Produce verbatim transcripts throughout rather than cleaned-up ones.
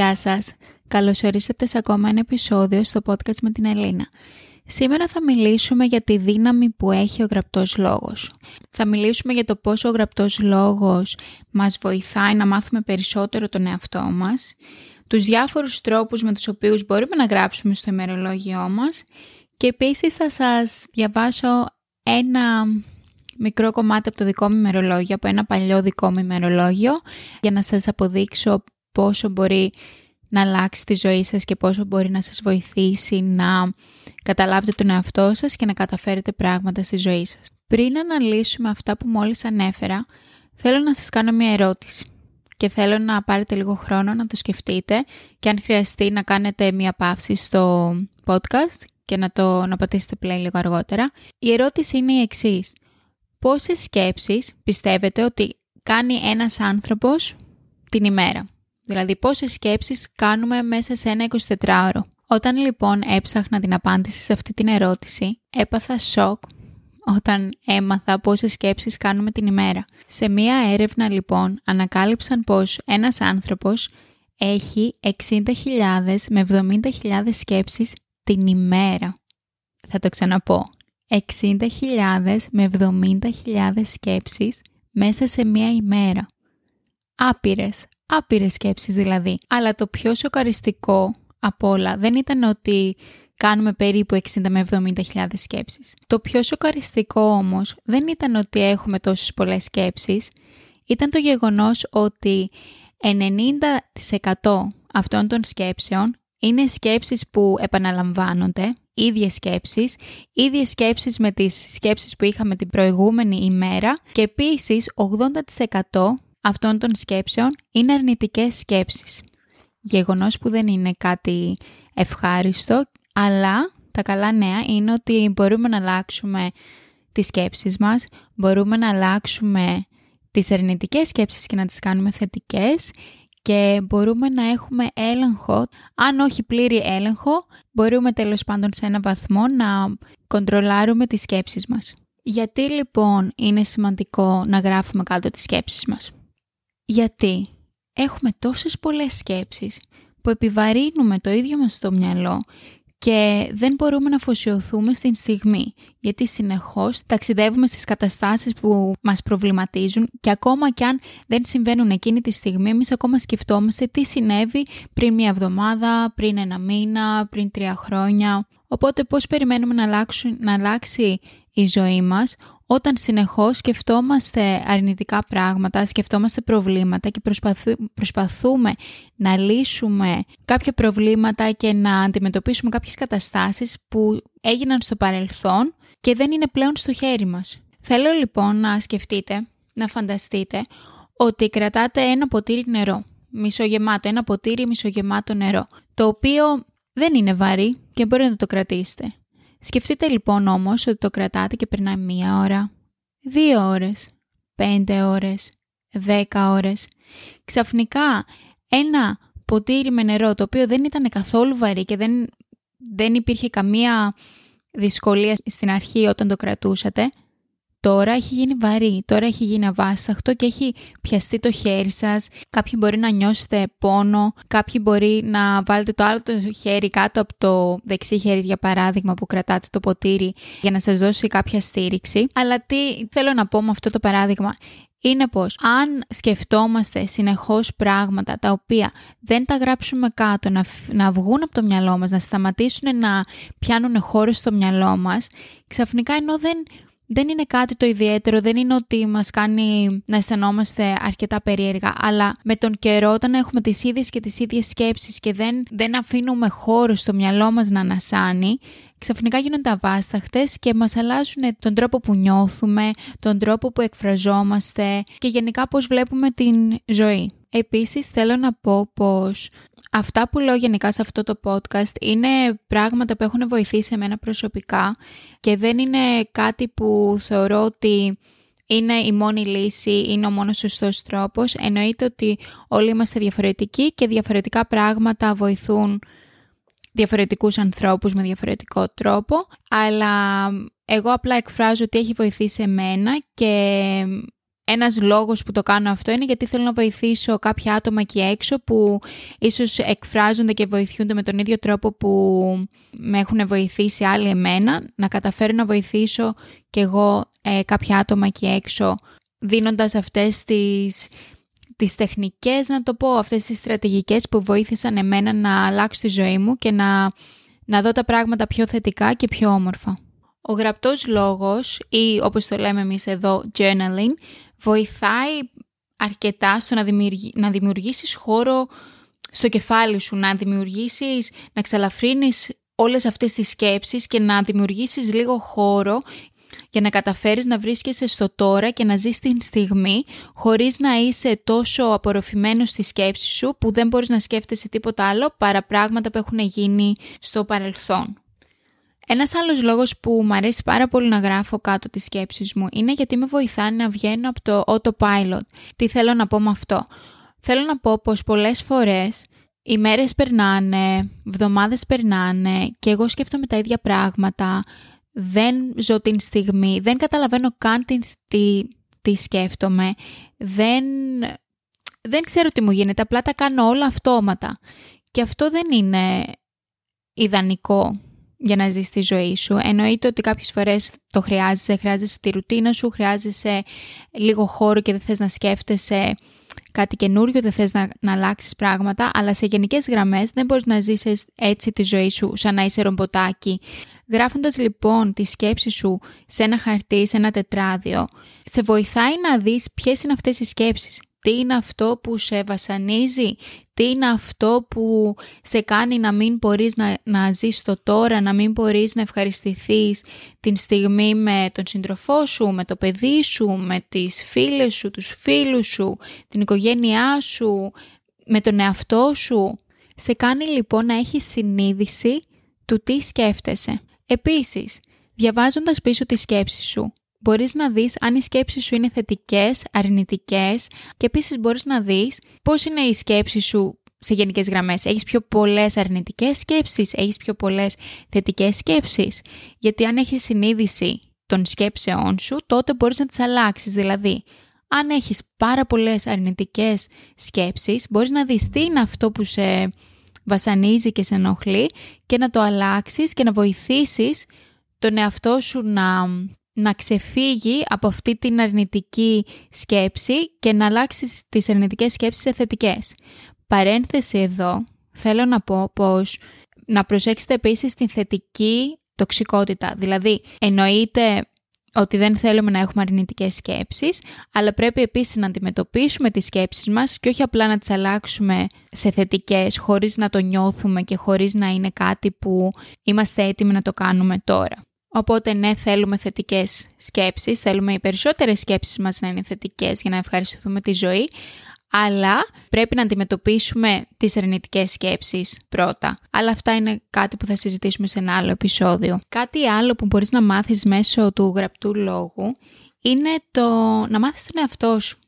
Γεια σας, καλώς ορίσατε σε ακόμα ένα επεισόδιο στο podcast με την Ελίνα. Σήμερα θα μιλήσουμε για τη δύναμη που έχει ο γραπτός λόγος. Θα μιλήσουμε για το πόσο ο γραπτός λόγος μας βοηθάει να μάθουμε περισσότερο τον εαυτό μας, τους διάφορους τρόπους με τους οποίους μπορούμε να γράψουμε στο ημερολόγιό μας και επίσης θα σας διαβάσω ένα μικρό κομμάτι από το δικό μου ημερολόγιο, από ένα παλιό δικό μου ημερολόγιο, για να σας αποδείξω πόσο μπορεί να αλλάξει τη ζωή σας και πόσο μπορεί να σας βοηθήσει να καταλάβετε τον εαυτό σας και να καταφέρετε πράγματα στη ζωή σας. Πριν αναλύσουμε αυτά που μόλις ανέφερα, θέλω να σας κάνω μια ερώτηση και θέλω να πάρετε λίγο χρόνο να το σκεφτείτε και αν χρειαστεί να κάνετε μια παύση στο podcast και να, το, να πατήσετε play λίγο αργότερα. Η ερώτηση είναι η εξής. Πόσες σκέψεις πιστεύετε ότι κάνει ένας άνθρωπος την ημέρα? Δηλαδή πόσες σκέψεις κάνουμε μέσα σε ένα εικοσιτετράωρο. Όταν λοιπόν έψαχνα την απάντηση σε αυτή την ερώτηση, έπαθα σοκ όταν έμαθα πόσες σκέψεις κάνουμε την ημέρα. Σε μία έρευνα λοιπόν ανακάλυψαν πως ένας άνθρωπος έχει εξήντα χιλιάδες με εβδομήντα χιλιάδες σκέψεις την ημέρα. Θα το ξαναπώ. εξήντα χιλιάδες με εβδομήντα χιλιάδες σκέψεις μέσα σε μία ημέρα. Άπειρες. Άπειρες σκέψεις δηλαδή. Αλλά το πιο σοκαριστικό από όλα δεν ήταν ότι κάνουμε περίπου εξήντα με εβδομήντα χιλιάδες σκέψεις. Το πιο σοκαριστικό όμως δεν ήταν ότι έχουμε τόσες πολλές σκέψεις. Ήταν το γεγονός ότι ενενήντα τοις εκατό αυτών των σκέψεων είναι σκέψεις που επαναλαμβάνονται, ίδιες σκέψεις, ίδιες σκέψεις με τις σκέψεις που είχαμε την προηγούμενη ημέρα και επίσης ογδόντα τοις εκατό αυτών των σκέψεων είναι αρνητικές σκέψεις. Γεγονός που δεν είναι κάτι ευχάριστο, αλλά τα καλά νέα είναι ότι μπορούμε να αλλάξουμε τις σκέψεις μας, μπορούμε να αλλάξουμε τις αρνητικές σκέψεις και να τις κάνουμε θετικές και μπορούμε να έχουμε έλεγχο, αν όχι πλήρη έλεγχο, μπορούμε τέλος πάντων σε ένα βαθμό να κοντρολάρουμε τις σκέψεις μας. Γιατί λοιπόν είναι σημαντικό να γράφουμε κάτω τις σκέψεις μας? Γιατί έχουμε τόσες πολλές σκέψεις που επιβαρύνουμε το ίδιο μας το μυαλό και δεν μπορούμε να αφοσιωθούμε στην στιγμή. Γιατί συνεχώς ταξιδεύουμε στις καταστάσεις που μας προβληματίζουν και ακόμα κι αν δεν συμβαίνουν εκείνη τη στιγμή, εμείς ακόμα σκεφτόμαστε τι συνέβη πριν μια εβδομάδα, πριν ένα μήνα, πριν τρία χρόνια. Οπότε πώς περιμένουμε να, αλλάξουν, να αλλάξει η ζωή μας όταν συνεχώς σκεφτόμαστε αρνητικά πράγματα, σκεφτόμαστε προβλήματα και προσπαθού, προσπαθούμε να λύσουμε κάποια προβλήματα και να αντιμετωπίσουμε κάποιες καταστάσεις που έγιναν στο παρελθόν και δεν είναι πλέον στο χέρι μας. Θέλω λοιπόν να σκεφτείτε, να φανταστείτε ότι κρατάτε ένα ποτήρι νερό, μισογεμάτο, ένα ποτήρι μισογεμάτο νερό, το οποίο δεν είναι βαρύ και μπορεί να το κρατήσετε. Σκεφτείτε λοιπόν όμως ότι το κρατάτε και περνάει μία ώρα, δύο ώρες, πέντε ώρες, δέκα ώρες. Ξαφνικά ένα ποτήρι με νερό το οποίο δεν ήταν καθόλου βαρύ και δεν, δεν υπήρχε καμία δυσκολία στην αρχή όταν το κρατούσατε, τώρα έχει γίνει βαρύ, τώρα έχει γίνει αβάσταχτο και έχει πιαστεί το χέρι σας. Κάποιοι μπορεί να νιώσετε πόνο, κάποιοι μπορεί να βάλετε το άλλο το χέρι κάτω από το δεξί χέρι για παράδειγμα που κρατάτε το ποτήρι για να σας δώσει κάποια στήριξη. Αλλά τι θέλω να πω με αυτό το παράδειγμα είναι πως αν σκεφτόμαστε συνεχώς πράγματα τα οποία δεν τα γράψουμε κάτω, να, να βγουν από το μυαλό μας, να σταματήσουν να πιάνουν χώρο στο μυαλό μας, ξαφνικά ενώ δεν... Δεν είναι κάτι το ιδιαίτερο, δεν είναι ότι μας κάνει να αισθανόμαστε αρκετά περίεργα, αλλά με τον καιρό όταν έχουμε τις ίδιες και τις ίδιες σκέψεις και δεν, δεν αφήνουμε χώρο στο μυαλό μας να ανασάνει, ξαφνικά γίνονται αβάσταχτες και μας αλλάζουν τον τρόπο που νιώθουμε, τον τρόπο που εκφραζόμαστε και γενικά πώς βλέπουμε την ζωή. Επίσης θέλω να πω πως αυτά που λέω γενικά σε αυτό το podcast είναι πράγματα που έχουν βοηθήσει εμένα προσωπικά και δεν είναι κάτι που θεωρώ ότι είναι η μόνη λύση, είναι ο μόνος σωστός τρόπος. Εννοείται ότι όλοι είμαστε διαφορετικοί και διαφορετικά πράγματα βοηθούν διαφορετικούς ανθρώπους με διαφορετικό τρόπο, αλλά εγώ απλά εκφράζω ότι έχει βοηθήσει εμένα και ένας λόγος που το κάνω αυτό είναι γιατί θέλω να βοηθήσω κάποια άτομα εκεί έξω που ίσως εκφράζονται και βοηθούνται με τον ίδιο τρόπο που με έχουν βοηθήσει άλλοι εμένα, να καταφέρω να βοηθήσω κι εγώ ε, κάποια άτομα εκεί έξω, δίνοντας αυτές τις, τις τεχνικές, να το πω, αυτές τις στρατηγικές που βοήθησαν εμένα να αλλάξω τη ζωή μου και να, να δω τα πράγματα πιο θετικά και πιο όμορφα. Ο γραπτός λόγος ή όπως το λέμε εμείς εδώ journaling βοηθάει αρκετά στο να, δημιουργη... να δημιουργήσεις χώρο στο κεφάλι σου, να δημιουργήσεις, να ξαλαφρύνεις όλες αυτές τις σκέψεις και να δημιουργήσεις λίγο χώρο για να καταφέρεις να βρίσκεσαι στο τώρα και να ζεις την στιγμή χωρίς να είσαι τόσο απορροφημένος στη σκέψη σου που δεν μπορείς να σκέφτεσαι τίποτα άλλο παρά πράγματα που έχουν γίνει στο παρελθόν. Ένας άλλος λόγος που μου αρέσει πάρα πολύ να γράφω κάτω τις σκέψεις μου είναι γιατί με βοηθάει να βγαίνω από το autopilot. Τι θέλω να πω με αυτό? Θέλω να πω πως πολλές φορές οι μέρες περνάνε, εβδομάδες περνάνε και εγώ σκέφτομαι τα ίδια πράγματα, δεν ζω την στιγμή, δεν καταλαβαίνω καν τι, τι σκέφτομαι, δεν, δεν ξέρω τι μου γίνεται, απλά τα κάνω όλα αυτόματα. Και αυτό δεν είναι ιδανικό για να ζεις τη ζωή σου. Εννοείται ότι κάποιες φορές το χρειάζεσαι, χρειάζεσαι τη ρουτίνα σου, χρειάζεσαι λίγο χώρο και δεν θες να σκέφτεσαι κάτι καινούριο, δεν θες να, να αλλάξεις πράγματα, αλλά σε γενικές γραμμές δεν μπορείς να ζήσεις έτσι τη ζωή σου, σαν να είσαι ρομποτάκι. Γράφοντας λοιπόν τη σκέψη σου σε ένα χαρτί, σε ένα τετράδιο, σε βοηθάει να δεις ποιες είναι αυτές οι σκέψεις. Τι είναι αυτό που σε βασανίζει, τι είναι αυτό που σε κάνει να μην μπορείς να, να ζεις το τώρα, να μην μπορείς να ευχαριστηθείς την στιγμή με τον σύντροφό σου, με το παιδί σου, με τις φίλες σου, τους φίλους σου, την οικογένειά σου, με τον εαυτό σου. Σε κάνει λοιπόν να έχεις συνείδηση του τι σκέφτεσαι. Επίσης, διαβάζοντας πίσω τη σκέψη σου, μπορείς να δεις αν οι σκέψεις σου είναι θετικές, αρνητικές και επίσης μπορείς να δεις πώς είναι η σκέψη σου σε γενικές γραμμές. Έχεις πιο πολλές αρνητικές σκέψεις, έχεις πιο πολλές θετικές σκέψεις. Γιατί αν έχεις συνείδηση των σκέψεών σου, τότε μπορείς να τις αλλάξεις. Δηλαδή, αν έχεις πάρα πολλές αρνητικές σκέψεις, μπορείς να δεις τι είναι αυτό που σε βασανίζει και σε ενοχλεί και να το αλλάξεις και να βοηθήσεις τον εαυτό σου να... να ξεφύγει από αυτή την αρνητική σκέψη και να αλλάξεις τις αρνητικές σκέψεις σε θετικές. Παρένθεση εδώ, θέλω να πω πως να προσέξετε επίσης την θετική τοξικότητα. Δηλαδή, εννοείται ότι δεν θέλουμε να έχουμε αρνητικές σκέψεις, αλλά πρέπει επίσης να αντιμετωπίσουμε τις σκέψεις μας και όχι απλά να τις αλλάξουμε σε θετικές, χωρίς να το νιώθουμε και χωρίς να είναι κάτι που είμαστε έτοιμοι να το κάνουμε τώρα. Οπότε ναι, θέλουμε θετικές σκέψεις, θέλουμε οι περισσότερες σκέψεις μας να είναι θετικές για να ευχαριστηθούμε τη ζωή, αλλά πρέπει να αντιμετωπίσουμε τις αρνητικές σκέψεις πρώτα. Αλλά αυτά είναι κάτι που θα συζητήσουμε σε ένα άλλο επεισόδιο. Κάτι άλλο που μπορείς να μάθεις μέσω του γραπτού λόγου είναι το να μάθεις τον εαυτό σου.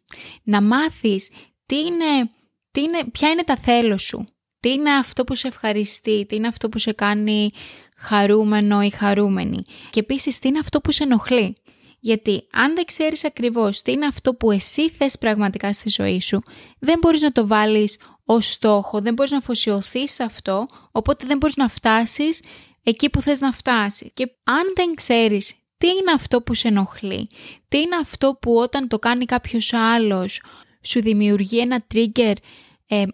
Να μάθεις τι είναι, τι είναι, ποια είναι τα θέλω σου, τι είναι αυτό που σε ευχαριστεί, τι είναι αυτό που σε κάνει χαρούμενο ή χαρούμενη. Και επίσης τι είναι αυτό που σε ενοχλεί. Γιατί αν δεν ξέρεις ακριβώς τι είναι αυτό που εσύ θες πραγματικά στη ζωή σου, δεν μπορείς να το βάλεις ως στόχο, δεν μπορείς να αφοσιωθείς σε αυτό, οπότε δεν μπορείς να φτάσεις εκεί που θες να φτάσεις. Και αν δεν ξέρεις τι είναι αυτό που σε ενοχλεί, τι είναι αυτό που όταν το κάνει κάποιος άλλος σου δημιουργεί ένα trigger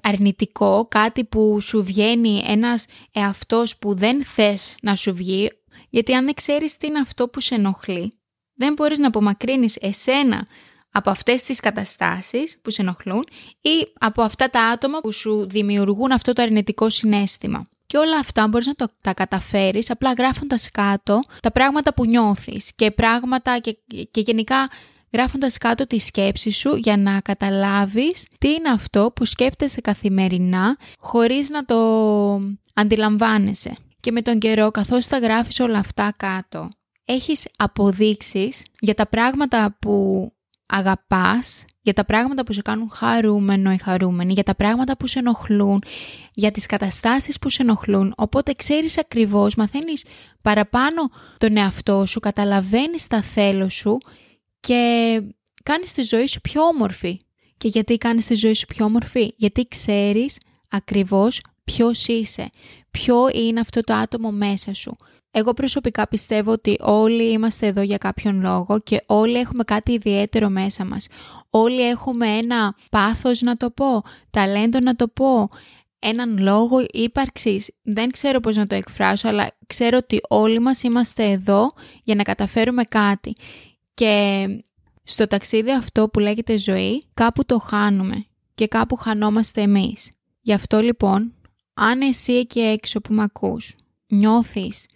αρνητικό, κάτι που σου βγαίνει, ένας εαυτός που δεν θες να σου βγει, γιατί αν δεν ξέρεις τι είναι αυτό που σε ενοχλεί, δεν μπορείς να απομακρύνεις εσένα από αυτές τις καταστάσεις που σε ενοχλούν ή από αυτά τα άτομα που σου δημιουργούν αυτό το αρνητικό συναίσθημα. Και όλα αυτά μπορείς να το, τα καταφέρεις απλά γράφοντας κάτω τα πράγματα που νιώθεις και πράγματα και, και γενικά γράφοντας κάτω τη σκέψη σου για να καταλάβεις τι είναι αυτό που σκέφτεσαι καθημερινά χωρίς να το αντιλαμβάνεσαι. Και με τον καιρό, καθώς τα γράφεις όλα αυτά κάτω, έχεις αποδείξεις για τα πράγματα που αγαπάς, για τα πράγματα που σε κάνουν χαρούμενο ή χαρούμενη, για τα πράγματα που σε ενοχλούν, για τις καταστάσεις που σε ενοχλούν. Οπότε ξέρεις ακριβώς, μαθαίνεις παραπάνω τον εαυτό σου, καταλαβαίνεις τα θέλω σου και κάνεις τη ζωή σου πιο όμορφη. Και γιατί κάνεις τη ζωή σου πιο όμορφη? Γιατί ξέρεις ακριβώς ποιος είσαι, ποιο είναι αυτό το άτομο μέσα σου. Εγώ προσωπικά πιστεύω ότι όλοι είμαστε εδώ για κάποιον λόγο και όλοι έχουμε κάτι ιδιαίτερο μέσα μας. Όλοι έχουμε ένα πάθος να το πω, ταλέντο να το πω, έναν λόγο ύπαρξης. Δεν ξέρω πώς να το εκφράσω, αλλά ξέρω ότι όλοι μας είμαστε εδώ για να καταφέρουμε κάτι. Και στο ταξίδι αυτό που λέγεται ζωή, κάπου το χάνουμε και κάπου χανόμαστε εμείς. Γι' αυτό λοιπόν, αν εσύ εκεί έξω που μ' ακούς, νιώθεις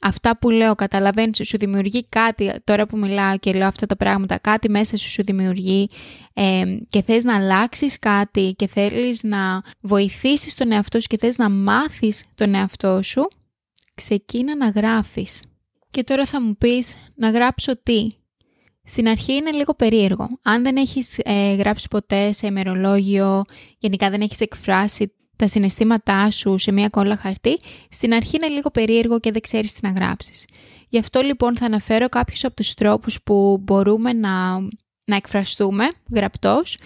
αυτά που λέω, καταλαβαίνεις, σου δημιουργεί κάτι, τώρα που μιλάω και λέω αυτά τα πράγματα, κάτι μέσα σου σου δημιουργεί ε, και θες να αλλάξεις κάτι και θέλεις να βοηθήσεις τον εαυτό σου και θες να μάθεις τον εαυτό σου, ξεκίνα να γράφεις. Και τώρα θα μου πεις να γράψω τι? Στην αρχή είναι λίγο περίεργο. Αν δεν έχεις ε, γράψει ποτέ σε ημερολόγιο, γενικά δεν έχεις εκφράσει τα συναισθήματά σου σε μια κόλλα χαρτί, στην αρχή είναι λίγο περίεργο και δεν ξέρεις τι να γράψεις. Γι' αυτό λοιπόν θα αναφέρω κάποιους από τους τρόπους που μπορούμε να, να εκφραστούμε γραπτός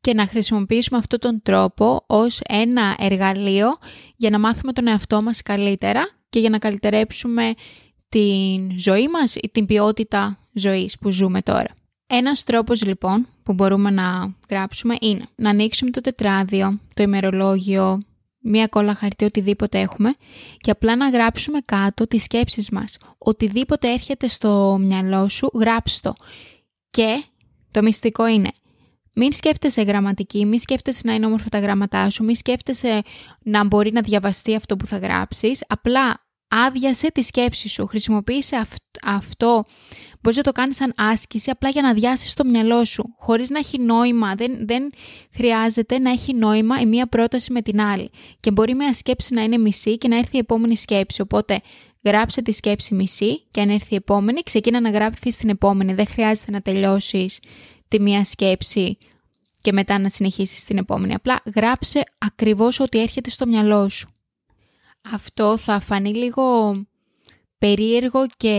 και να χρησιμοποιήσουμε αυτόν τον τρόπο ως ένα εργαλείο για να μάθουμε τον εαυτό μας καλύτερα και για να καλυτερέψουμε την ζωή μας ή την ποιότητα ζωής που ζούμε τώρα. Ένας τρόπος λοιπόν που μπορούμε να γράψουμε είναι να ανοίξουμε το τετράδιο, το ημερολόγιο, μία κόλλα χαρτί, οτιδήποτε έχουμε και απλά να γράψουμε κάτω τις σκέψεις μας. Οτιδήποτε έρχεται στο μυαλό σου, γράψτε το. Και το μυστικό είναι, μην σκέφτεσαι γραμματική, μην σκέφτεσαι να είναι όμορφα τα γράμματά σου, μην σκέφτεσαι να μπορεί να διαβαστεί αυτό που θα γράψεις, απλά άδειασε τη σκέψη σου, χρησιμοποίησε αυ- αυτό, μπορείς να το κάνεις σαν άσκηση απλά για να αδειάσεις το μυαλό σου, χωρίς να έχει νόημα, δεν, δεν χρειάζεται να έχει νόημα η μία πρόταση με την άλλη και μπορεί μια σκέψη να είναι μισή και να έρθει η επόμενη σκέψη, οπότε γράψε τη σκέψη μισή και αν έρθει η επόμενη ξεκίνα να γράψεις την επόμενη, δεν χρειάζεται να τελειώσεις τη μία σκέψη και μετά να συνεχίσεις την επόμενη, απλά γράψε ακριβώς ό,τι έρχεται στο μυαλό σου. Αυτό θα φανεί λίγο περίεργο και,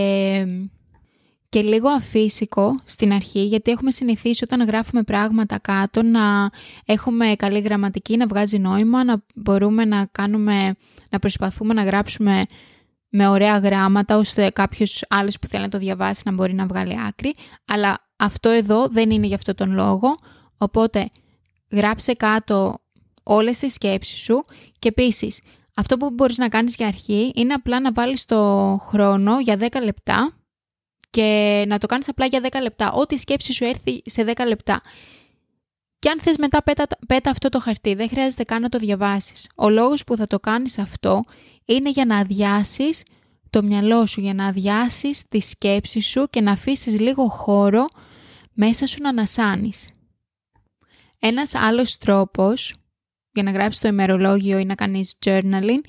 και λίγο αφύσικο στην αρχή, γιατί έχουμε συνηθίσει όταν γράφουμε πράγματα κάτω να έχουμε καλή γραμματική, να βγάζει νόημα, να μπορούμε να κάνουμε, να προσπαθούμε να γράψουμε με ωραία γράμματα, ώστε κάποιος άλλος που θέλει να το διαβάσει να μπορεί να βγάλει άκρη. Αλλά αυτό εδώ δεν είναι γι' αυτό τον λόγο, οπότε γράψε κάτω όλες τις σκέψεις σου και επίσης, αυτό που μπορείς να κάνεις για αρχή είναι απλά να βάλεις το χρόνο για δέκα λεπτά και να το κάνεις απλά για δέκα λεπτά. Ό,τι σκέψη σου έρθει σε δέκα λεπτά. Και αν θες μετά πέτα, πέτα αυτό το χαρτί, δεν χρειάζεται καν να το διαβάσεις. Ο λόγος που θα το κάνεις αυτό είναι για να αδειάσεις το μυαλό σου, για να αδειάσεις τη σκέψη σου και να αφήσεις λίγο χώρο μέσα σου να ανασάνεις. Ένας άλλος τρόπος για να γράψεις το ημερολόγιο ή να κάνεις journaling,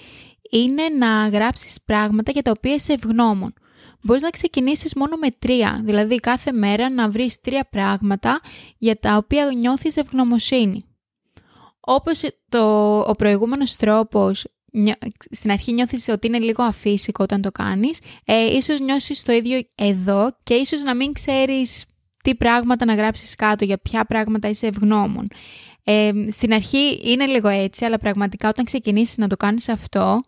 είναι να γράψεις πράγματα για τα οποία είσαι ευγνώμων. Μπορείς να ξεκινήσεις μόνο με τρία, δηλαδή κάθε μέρα να βρεις τρία πράγματα για τα οποία νιώθεις ευγνωμοσύνη. Όπως το, ο προηγούμενος τρόπος, στην αρχή νιώθεις ότι είναι λίγο αφύσικο όταν το κάνεις, ε, ίσως νιώσεις το ίδιο εδώ και ίσως να μην ξέρεις τι πράγματα να γράψεις κάτω, για ποια πράγματα είσαι ευγνώμων. Ε, στην αρχή είναι λίγο έτσι, αλλά πραγματικά όταν ξεκινήσεις να το κάνεις αυτό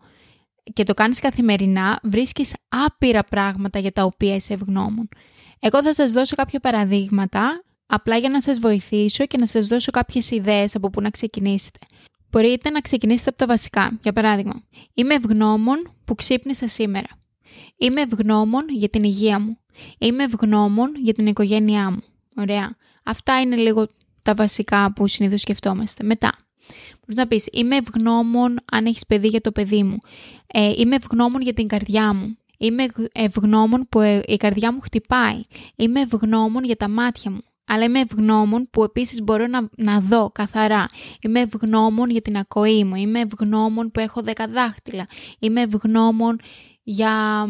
και το κάνεις καθημερινά, βρίσκεις άπειρα πράγματα για τα οποία είσαι ευγνώμων. Εγώ θα σας δώσω κάποια παραδείγματα, απλά για να σας βοηθήσω και να σας δώσω κάποιες ιδέες από πού να ξεκινήσετε. Μπορείτε να ξεκινήσετε από τα βασικά. Για παράδειγμα, είμαι ευγνώμων που ξύπνησα σήμερα. Είμαι ευγνώμων για την υγεία μου. Είμαι ευγνώμων για την οικογένειά μου. Ωραία. Αυτά είναι λίγο τα βασικά που συνήθως σκεφτόμαστε. Μετά, μπορείς να πεις, είμαι ευγνώμων αν έχεις παιδί για το παιδί μου. Ε, είμαι ευγνώμων για την καρδιά μου. Είμαι ευγνώμων που ε, η καρδιά μου χτυπάει. Είμαι ευγνώμων για τα μάτια μου. Αλλά είμαι ευγνώμων που επίσης μπορώ να, να δω καθαρά. Είμαι ευγνώμων για την ακοή μου. Είμαι ευγνώμων που έχω δέκα δάχτυλα. Είμαι ευγνώμων για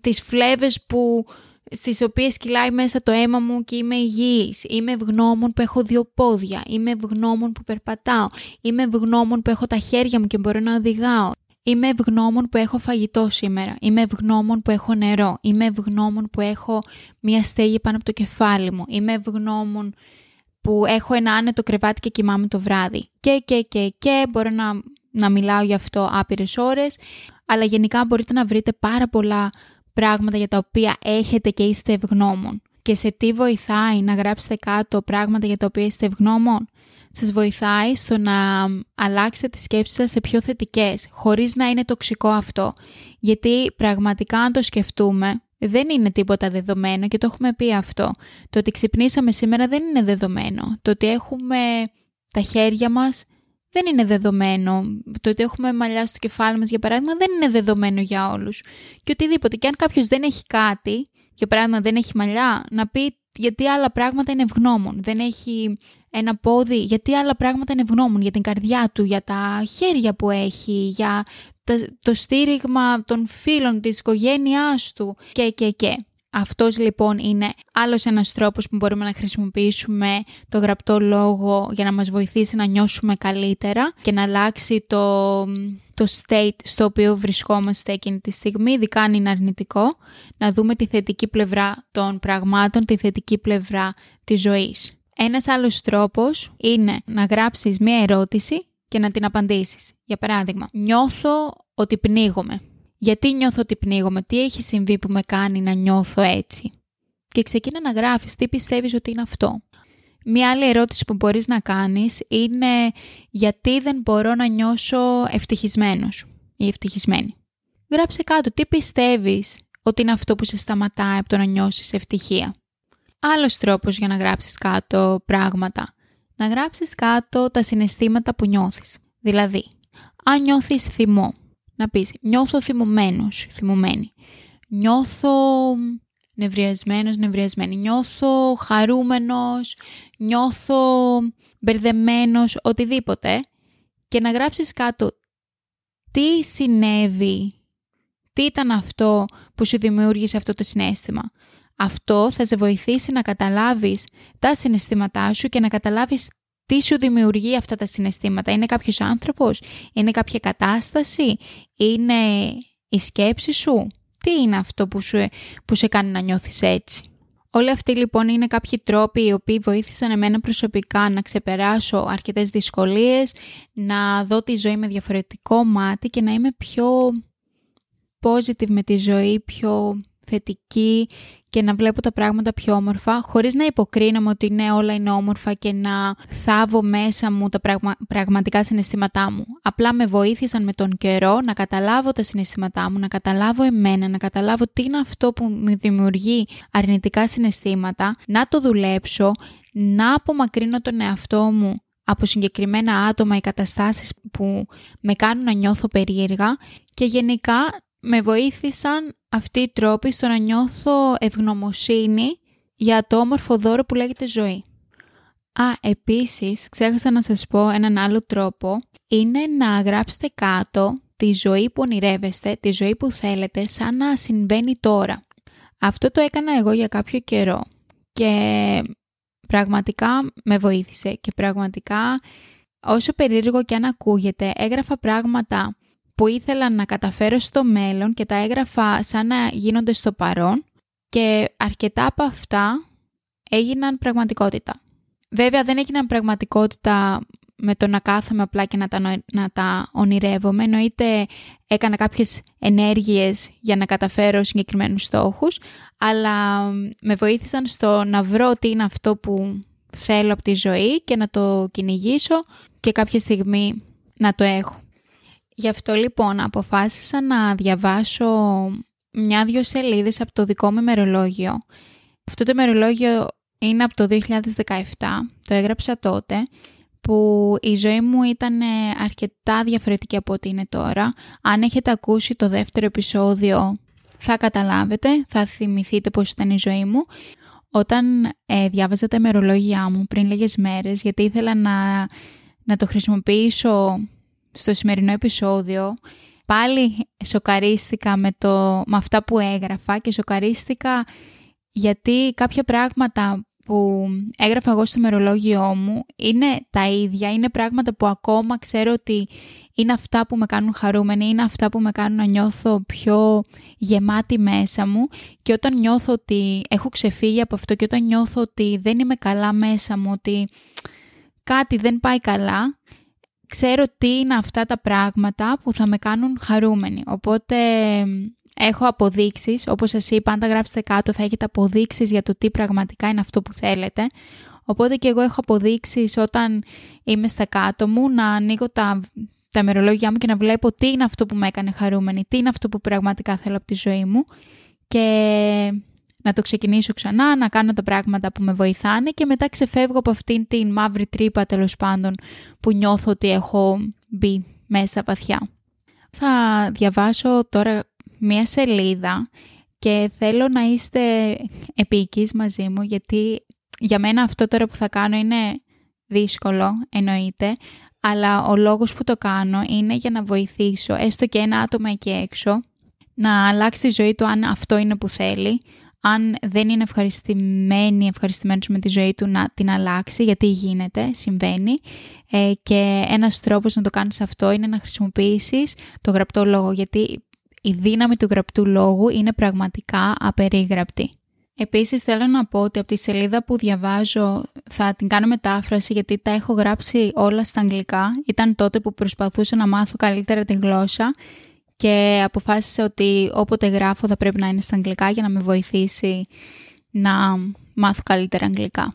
τις φλέβες που... στις οποίες κυλάει μέσα το αίμα μου και είμαι υγιής. Είμαι ευγνώμων που έχω δύο πόδια. Είμαι ευγνώμων που περπατάω. Είμαι ευγνώμων που έχω τα χέρια μου και μπορώ να οδηγάω. Είμαι ευγνώμων που έχω φαγητό σήμερα. Είμαι ευγνώμων που έχω νερό. Είμαι ευγνώμων που έχω μία στέγη πάνω από το κεφάλι μου. Είμαι ευγνώμων που έχω ένα άνετο κρεβάτι και κοιμάμαι το βράδυ. Και, και, και, και. Μπορώ να, να μιλάω γι' αυτό άπειρες ώρες. Αλλά γενικά μπορείτε να βρείτε πάρα πολλά πράγματα για τα οποία έχετε και είστε ευγνώμων. Και σε τι βοηθάει να γράψετε κάτω πράγματα για τα οποία είστε ευγνώμων? Σας βοηθάει στο να αλλάξετε τις σκέψεις σας σε πιο θετικές, χωρίς να είναι τοξικό αυτό. Γιατί πραγματικά αν το σκεφτούμε, δεν είναι τίποτα δεδομένο και το έχουμε πει αυτό. Το ότι ξυπνήσαμε σήμερα δεν είναι δεδομένο. Το ότι έχουμε τα χέρια μας δεν είναι δεδομένο. Το ότι έχουμε μαλλιά στο κεφάλι μας, για παράδειγμα, δεν είναι δεδομένο για όλους. Και οτιδήποτε. Και αν κάποιος δεν έχει κάτι, για παράδειγμα δεν έχει μαλλιά, να πει γιατί άλλα πράγματα είναι ευγνώμων. Δεν έχει ένα πόδι, γιατί άλλα πράγματα είναι ευγνώμων. Για την καρδιά του, για τα χέρια που έχει, για το στήριγμα των φίλων, της οικογένειάς του και και και. Αυτός λοιπόν είναι άλλος ένας τρόπος που μπορούμε να χρησιμοποιήσουμε το γραπτό λόγο για να μας βοηθήσει να νιώσουμε καλύτερα και να αλλάξει το, το state στο οποίο βρισκόμαστε εκείνη τη στιγμή, ειδικά αν είναι αρνητικό, να δούμε τη θετική πλευρά των πραγμάτων, τη θετική πλευρά της ζωής. Ένας άλλος τρόπος είναι να γράψεις μία ερώτηση και να την απαντήσεις. Για παράδειγμα, νιώθω ότι πνίγομαι. Γιατί νιώθω ότι πνίγομαι, τι έχει συμβεί που με κάνει να νιώθω έτσι? Και ξεκίνα να γράφεις τι πιστεύεις ότι είναι αυτό. Μία άλλη ερώτηση που μπορείς να κάνεις είναι γιατί δεν μπορώ να νιώσω ευτυχισμένος ή ευτυχισμένη. Γράψε κάτω τι πιστεύεις ότι είναι αυτό που σε σταματάει από το να νιώσεις ευτυχία. Άλλος τρόπος για να γράψεις κάτω πράγματα. Να γράψεις κάτω τα συναισθήματα που νιώθεις. Δηλαδή, αν νιώθεις θυμό, να πεις νιώθω θυμωμένος, θυμωμένη. Νιώθω νευριασμένος, νευριασμένη. Νιώθω χαρούμενος, νιώθω μπερδεμένος, οτιδήποτε. Και να γράψεις κάτω τι συνέβη, τι ήταν αυτό που σου δημιούργησε αυτό το συναίσθημα. Αυτό θα σε βοηθήσει να καταλάβεις τα συναισθήματά σου και να καταλάβεις τι σου δημιουργεί αυτά τα συναισθήματα. Είναι κάποιος άνθρωπος, είναι κάποια κατάσταση, είναι η σκέψη σου. Τι είναι αυτό που, σου, που σε κάνει να νιώθεις έτσι? Όλοι αυτοί λοιπόν είναι κάποιοι τρόποι οι οποίοι βοήθησαν εμένα προσωπικά να ξεπεράσω αρκετές δυσκολίες, να δω τη ζωή με διαφορετικό μάτι και να είμαι πιο positive με τη ζωή, πιο θετική και να βλέπω τα πράγματα πιο όμορφα, χωρίς να υποκρίνομαι ότι ναι, όλα είναι όμορφα και να θάβω μέσα μου τα πραγμα... πραγματικά συναισθήματά μου. Απλά με βοήθησαν με τον καιρό να καταλάβω τα συναισθήματά μου, να καταλάβω εμένα, να καταλάβω τι είναι αυτό που μου δημιουργεί αρνητικά συναισθήματα, να το δουλέψω, να απομακρύνω τον εαυτό μου από συγκεκριμένα άτομα ή καταστάσεις που με κάνουν να νιώθω περίεργα και γενικά με βοήθησαν αυτοί οι τρόποι στο να νιώθω ευγνωμοσύνη για το όμορφο δώρο που λέγεται ζωή. Α, επίσης, ξέχασα να σας πω έναν άλλο τρόπο, είναι να γράψετε κάτω τη ζωή που ονειρεύεστε, τη ζωή που θέλετε, σαν να συμβαίνει τώρα. Αυτό το έκανα εγώ για κάποιο καιρό και πραγματικά με βοήθησε και πραγματικά όσο περίεργο και αν ακούγεται, έγραφα πράγματα που ήθελα να καταφέρω στο μέλλον και τα έγραφα σαν να γίνονται στο παρόν και αρκετά από αυτά έγιναν πραγματικότητα. Βέβαια δεν έγιναν πραγματικότητα με το να κάθομαι απλά και να τα, νο... να τα ονειρεύομαι, εννοείται έκανα κάποιες ενέργειες για να καταφέρω συγκεκριμένους στόχους, αλλά με βοήθησαν στο να βρω τι είναι αυτό που θέλω από τη ζωή και να το κυνηγήσω και κάποια στιγμή να το έχω. Γι' αυτό λοιπόν αποφάσισα να διαβάσω μια-δυο σελίδες από το δικό μου ημερολόγιο. Αυτό το ημερολόγιο είναι από το δύο χιλιάδες δεκαεπτά, το έγραψα τότε, που η ζωή μου ήταν αρκετά διαφορετική από ό,τι είναι τώρα. Αν έχετε ακούσει το δεύτερο επεισόδιο θα καταλάβετε, θα θυμηθείτε πώς ήταν η ζωή μου. Όταν ε, διάβαζα τα ημερολόγια μου πριν λίγες μέρες, γιατί ήθελα να, να το χρησιμοποιήσω στο σημερινό επεισόδιο, πάλι σοκαρίστηκα με, το, με αυτά που έγραφα και σοκαρίστηκα γιατί κάποια πράγματα που έγραφα εγώ στο ημερολόγιό μου είναι τα ίδια, είναι πράγματα που ακόμα ξέρω ότι είναι αυτά που με κάνουν χαρούμενη, είναι αυτά που με κάνουν να νιώθω πιο γεμάτη μέσα μου, και όταν νιώθω ότι έχω ξεφύγει από αυτό και όταν νιώθω ότι δεν είμαι καλά μέσα μου, ότι κάτι δεν πάει καλά, ξέρω τι είναι αυτά τα πράγματα που θα με κάνουν χαρούμενη. Οπότε έχω αποδείξεις, όπως σας είπα, αν τα γράψετε κάτω θα έχετε αποδείξεις για το τι πραγματικά είναι αυτό που θέλετε. Οπότε και εγώ έχω αποδείξεις όταν είμαι στα κάτω μου να ανοίγω τα, τα ημερολόγια μου και να βλέπω τι είναι αυτό που με έκανε χαρούμενη, τι είναι αυτό που πραγματικά θέλω από τη ζωή μου, και να το ξεκινήσω ξανά, να κάνω τα πράγματα που με βοηθάνε, και μετά ξεφεύγω από αυτήν την μαύρη τρύπα, τέλος πάντων, που νιώθω ότι έχω μπει μέσα βαθιά. Θα διαβάσω τώρα μία σελίδα και θέλω να είστε επίκης μαζί μου, γιατί για μένα αυτό τώρα που θα κάνω είναι δύσκολο, εννοείται, αλλά ο λόγος που το κάνω είναι για να βοηθήσω έστω και ένα άτομο εκεί έξω να αλλάξει τη ζωή του, αν αυτό είναι που θέλει. Αν δεν είναι ευχαριστημένη, ευχαριστημένος με τη ζωή του, να την αλλάξει, γιατί γίνεται, συμβαίνει. Ε, και ένας τρόπος να το κάνεις αυτό είναι να χρησιμοποιήσεις το γραπτό λόγο, γιατί η δύναμη του γραπτού λόγου είναι πραγματικά απερίγραπτη. Επίσης θέλω να πω ότι από τη σελίδα που διαβάζω θα την κάνω μετάφραση, γιατί τα έχω γράψει όλα στα αγγλικά. Ήταν τότε που προσπαθούσα να μάθω καλύτερα τη γλώσσα και αποφάσισα ότι όποτε γράφω θα πρέπει να είναι στα αγγλικά για να με βοηθήσει να μάθω καλύτερα αγγλικά.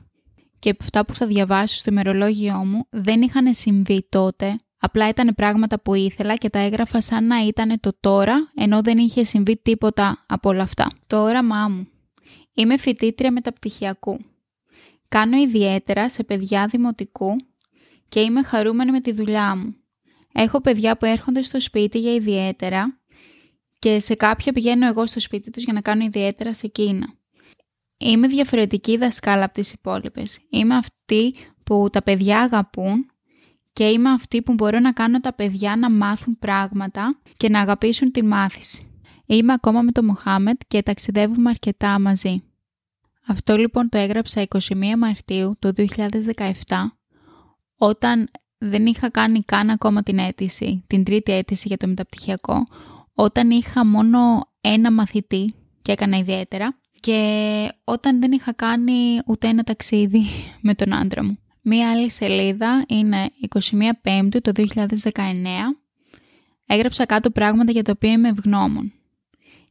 Και αυτά που θα διαβάσω στο ημερολόγιό μου δεν είχαν συμβεί τότε. Απλά ήταν πράγματα που ήθελα και τα έγραφα σαν να ήταν το τώρα, ενώ δεν είχε συμβεί τίποτα από όλα αυτά. Το όραμά μου. Είμαι φοιτήτρια μεταπτυχιακού. Κάνω ιδιαίτερα σε παιδιά δημοτικού και είμαι χαρούμενη με τη δουλειά μου. Έχω παιδιά που έρχονται στο σπίτι για ιδιαίτερα και σε κάποια πηγαίνω εγώ στο σπίτι τους για να κάνω ιδιαίτερα σε εκείνα. Είμαι διαφορετική δασκάλα από τις υπόλοιπες. Είμαι αυτή που τα παιδιά αγαπούν και είμαι αυτή που μπορώ να κάνω τα παιδιά να μάθουν πράγματα και να αγαπήσουν τη μάθηση. Είμαι ακόμα με τον Μουχάμετ και ταξιδεύουμε αρκετά μαζί. Αυτό λοιπόν το έγραψα εικοστή πρώτη Μαρτίου του δύο χιλιάδες δεκαεπτά, όταν δεν είχα κάνει καν ακόμα την αίτηση, την τρίτη αίτηση για το μεταπτυχιακό, όταν είχα μόνο ένα μαθητή και έκανα ιδιαίτερα, και όταν δεν είχα κάνει ούτε ένα ταξίδι με τον άντρα μου. Μία άλλη σελίδα είναι εικοστή πρώτη Πέμπτου το δύο χιλιάδες δεκαεννέα. Έγραψα κάτω πράγματα για τα οποία είμαι ευγνώμων.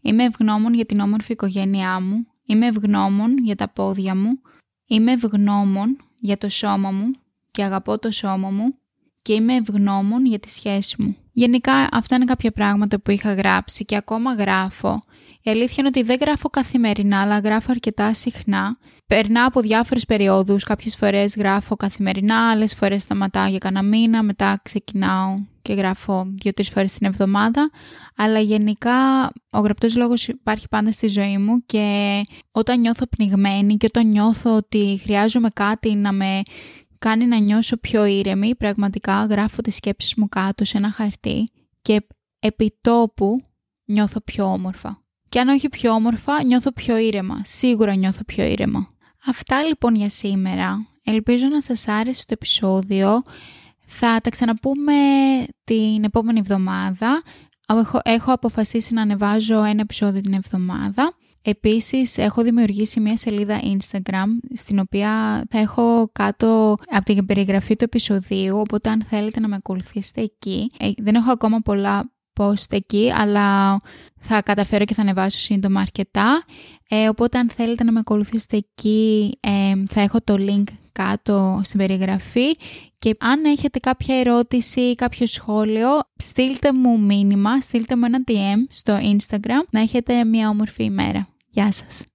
Είμαι ευγνώμων για την όμορφη οικογένειά μου. Είμαι ευγνώμων για τα πόδια μου. Είμαι ευγνώμων για το σώμα μου και αγαπώ το σώμα μου. Και είμαι ευγνώμων για τη σχέση μου. Γενικά αυτά είναι κάποια πράγματα που είχα γράψει και ακόμα γράφω. Η αλήθεια είναι ότι δεν γράφω καθημερινά, αλλά γράφω αρκετά συχνά. Περνάω από διάφορες περιόδους. Κάποιες φορές γράφω καθημερινά, άλλες φορές σταματάω για κανένα μήνα, μετά ξεκινάω και γράφω δύο-τρεις φορές την εβδομάδα. Αλλά γενικά ο γραπτός λόγος υπάρχει πάντα στη ζωή μου, και όταν νιώθω πνιγμένη και όταν νιώθω ότι χρειάζομαι κάτι να με κάνει να νιώσω πιο ήρεμη, πραγματικά γράφω τις σκέψεις μου κάτω σε ένα χαρτί και επί τόπου νιώθω πιο όμορφα. Και αν όχι πιο όμορφα, νιώθω πιο ήρεμα. Σίγουρα νιώθω πιο ήρεμα. Αυτά λοιπόν για σήμερα. Ελπίζω να σας άρεσε το επεισόδιο. Θα τα ξαναπούμε την επόμενη εβδομάδα. Έχω, έχω αποφασίσει να ανεβάζω ένα επεισόδιο την εβδομάδα. Επίσης, έχω δημιουργήσει μια σελίδα Instagram, στην οποία θα έχω κάτω από την περιγραφή του επεισοδίου, οπότε αν θέλετε να με ακολουθήσετε εκεί. Δεν έχω ακόμα πολλά post εκεί, αλλά θα καταφέρω και θα ανεβάσω σύντομα αρκετά. Ε, οπότε αν θέλετε να με ακολουθήσετε εκεί, ε, θα έχω το link κάτω στην περιγραφή. Και αν έχετε κάποια ερώτηση ή κάποιο σχόλιο, στείλτε μου μήνυμα, στείλτε μου ένα ντι εμ στο Instagram. Να έχετε μια όμορφη ημέρα. Γεια σας!